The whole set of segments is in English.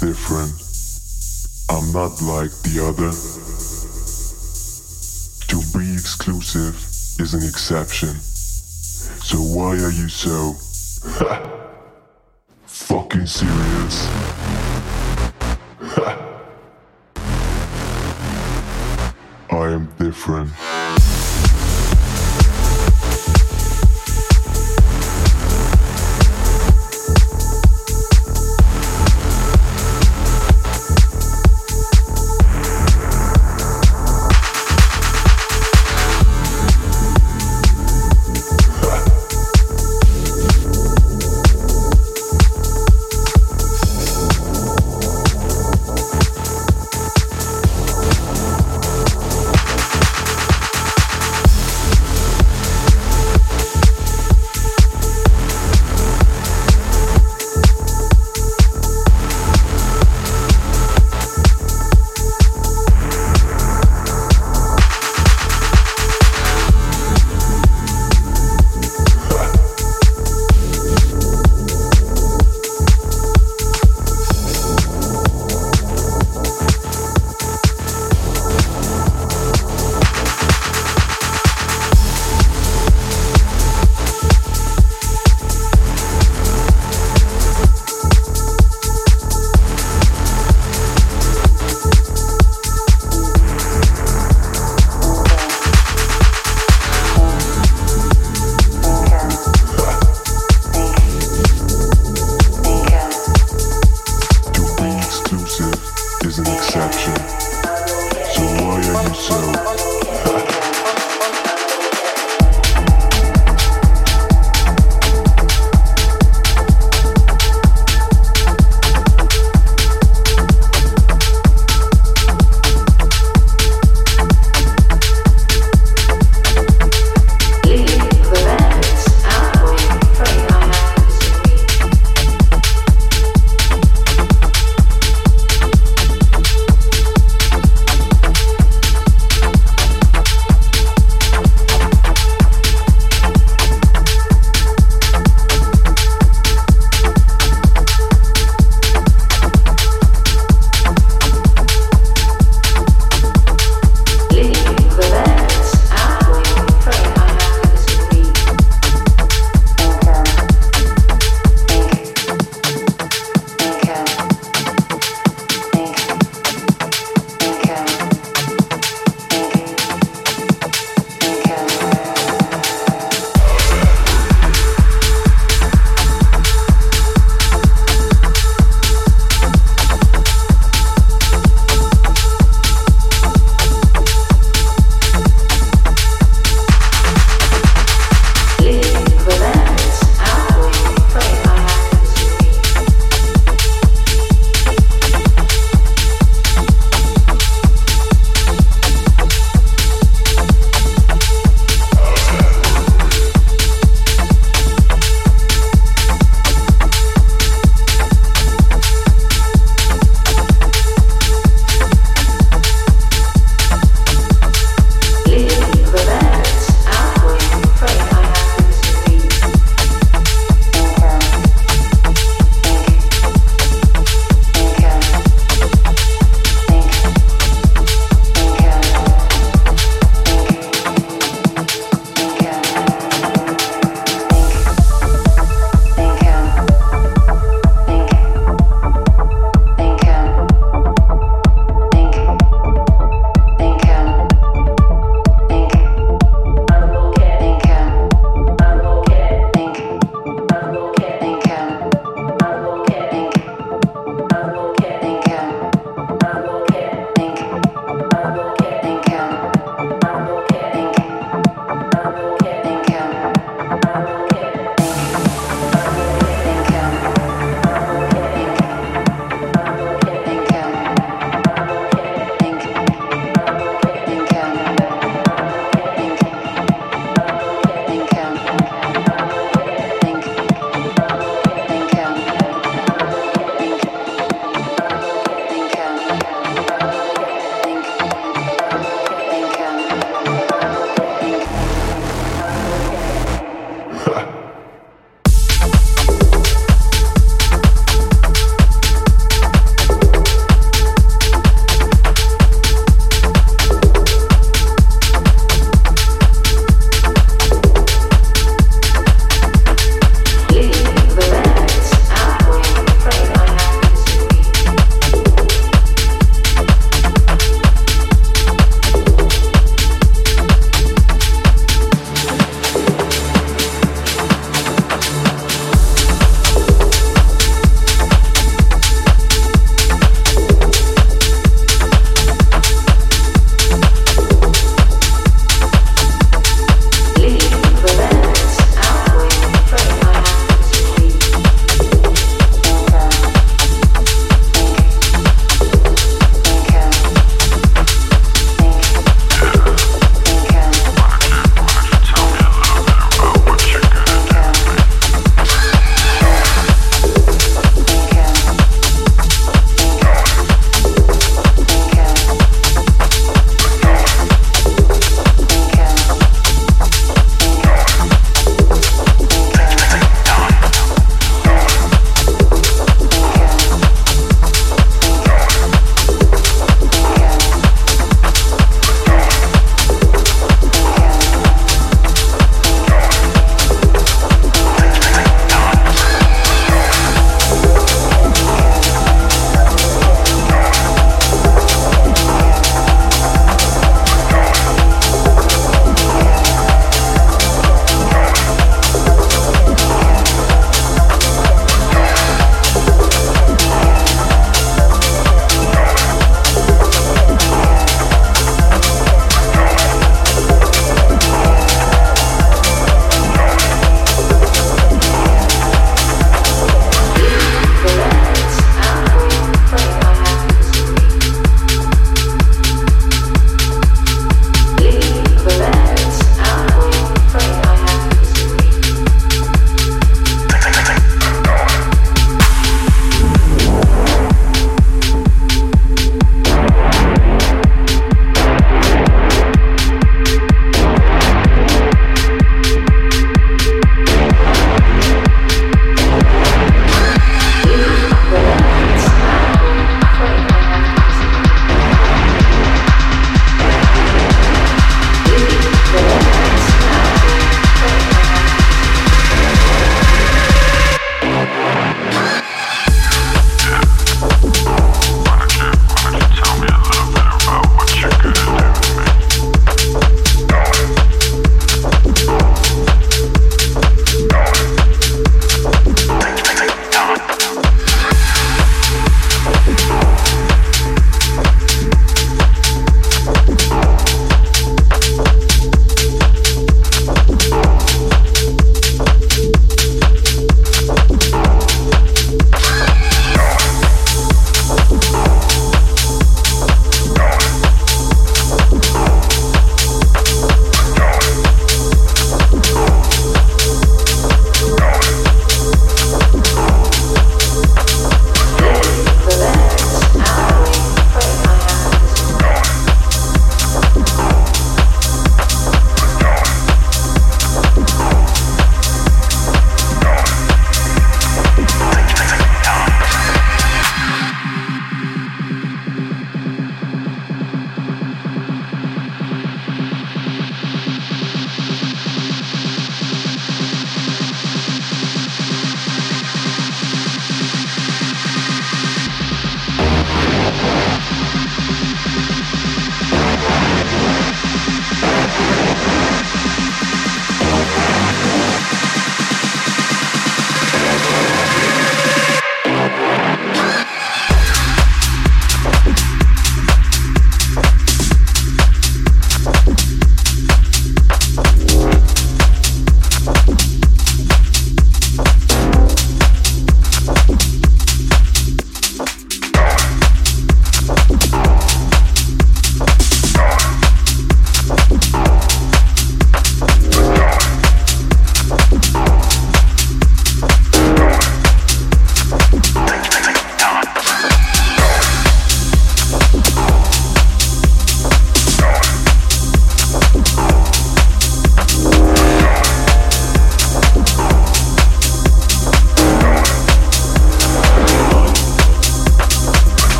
different. I'm not like the other. To be exclusive is an exception. So why are you so fucking serious? I am different.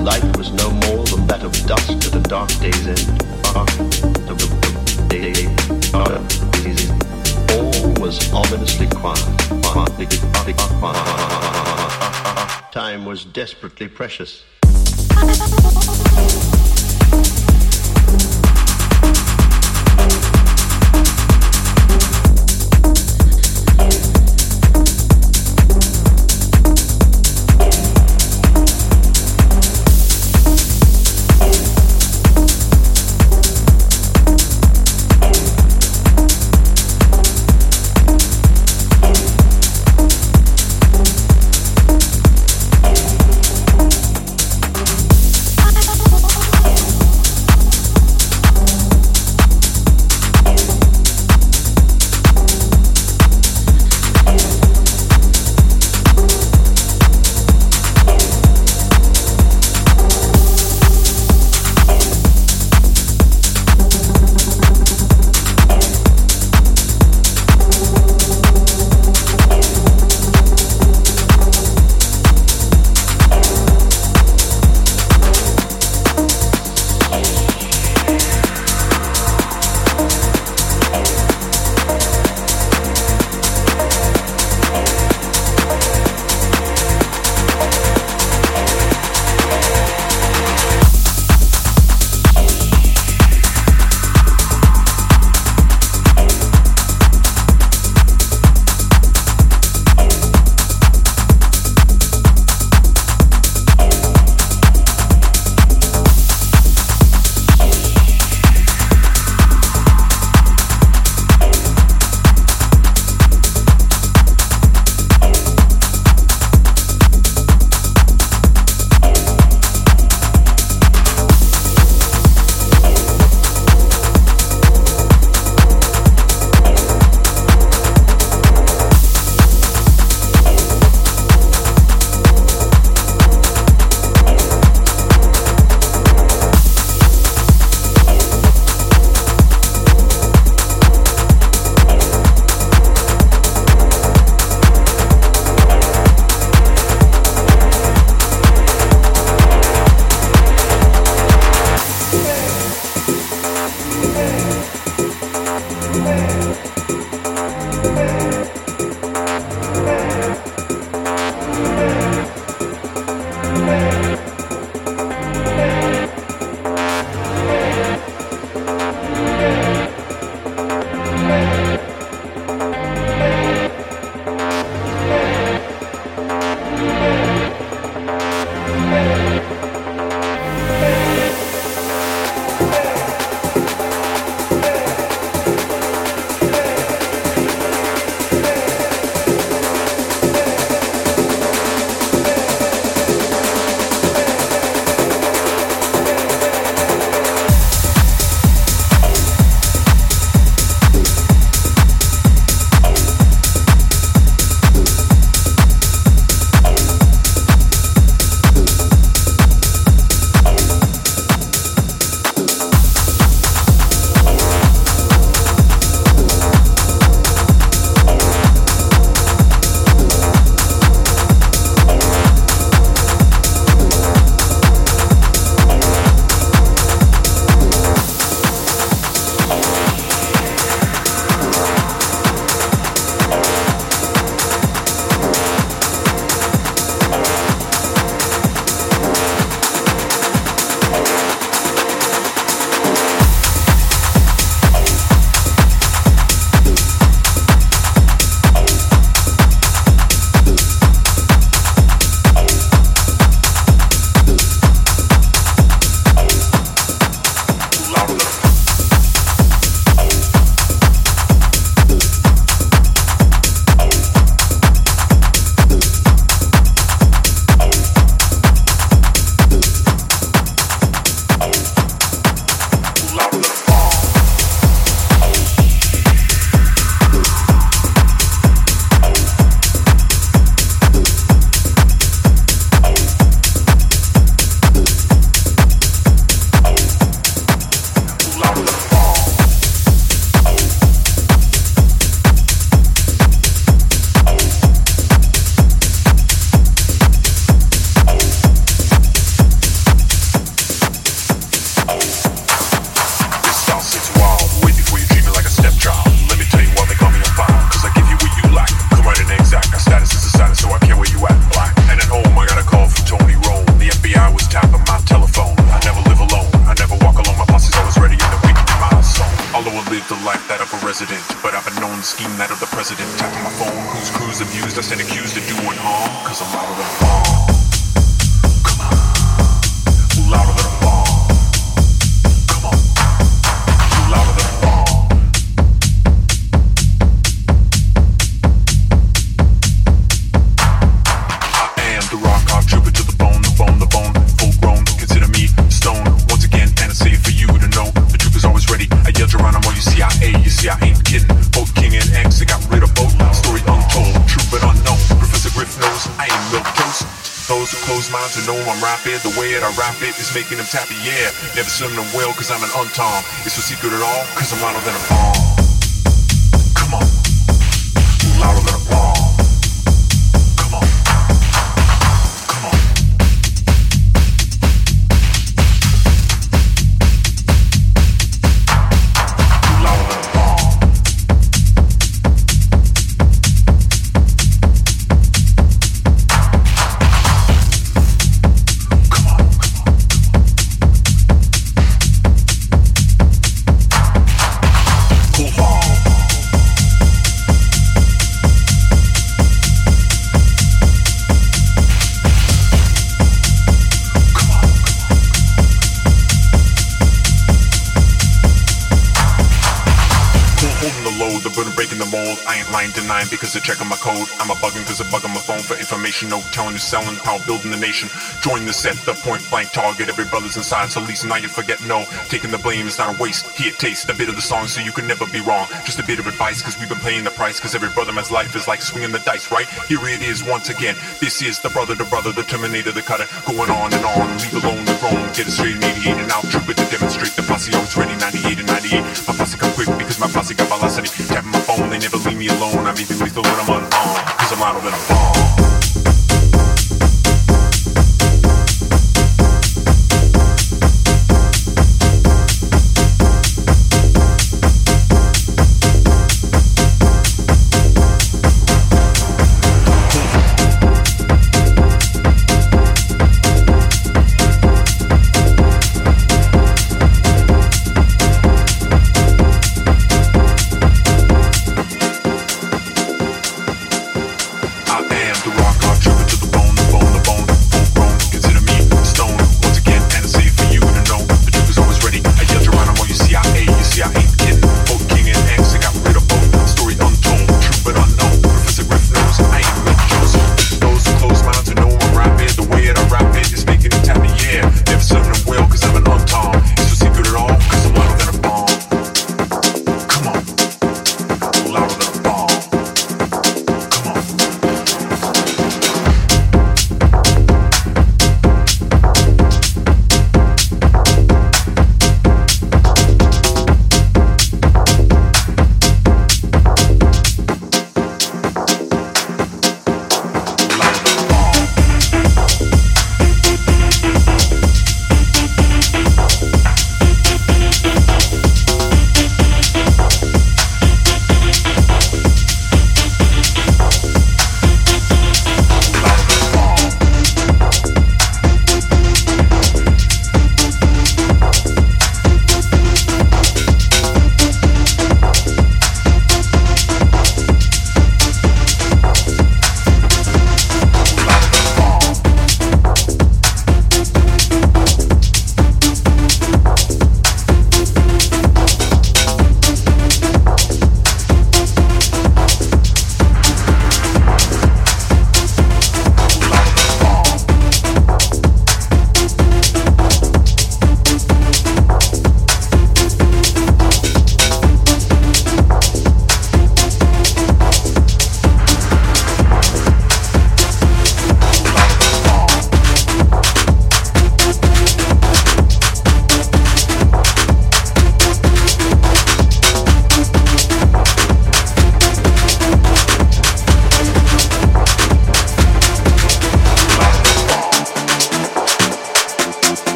when life was no more than that of dust at a dark day's end. All was ominously quiet. Time was desperately precious. crowd to know I'm rapid. The way that I rap it is making them tappy, yeah. Never slim them well, cause I'm an untom. It's no secret at all, cause I'm louder than a bomb. Come on, louder than a bomb. Because they're checking my code, I'm a bugging because I bug on my phone for information. No telling who's selling, how building the nation. Join the set, the point blank target. Every brother's inside, so at least now you forget. No, taking the blame is not a waste. Here, taste a bit of the song so you can never be wrong. Just a bit of advice because we've been paying the price. Because every brother man's life is like swinging the dice, right? Here it is once again. This is the brother, the terminator, the cutter. Going on and on, leave alone the grown. Get it straight in 88 and I'll trip it to demonstrate. The posse always ready, 98 and 98. My posse come quick because my posse got velocity. Tapping my phone, they never leave me alone. I'm even lethal when I'm unarmed, cause I'm louder than a bomb. The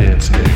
It's me.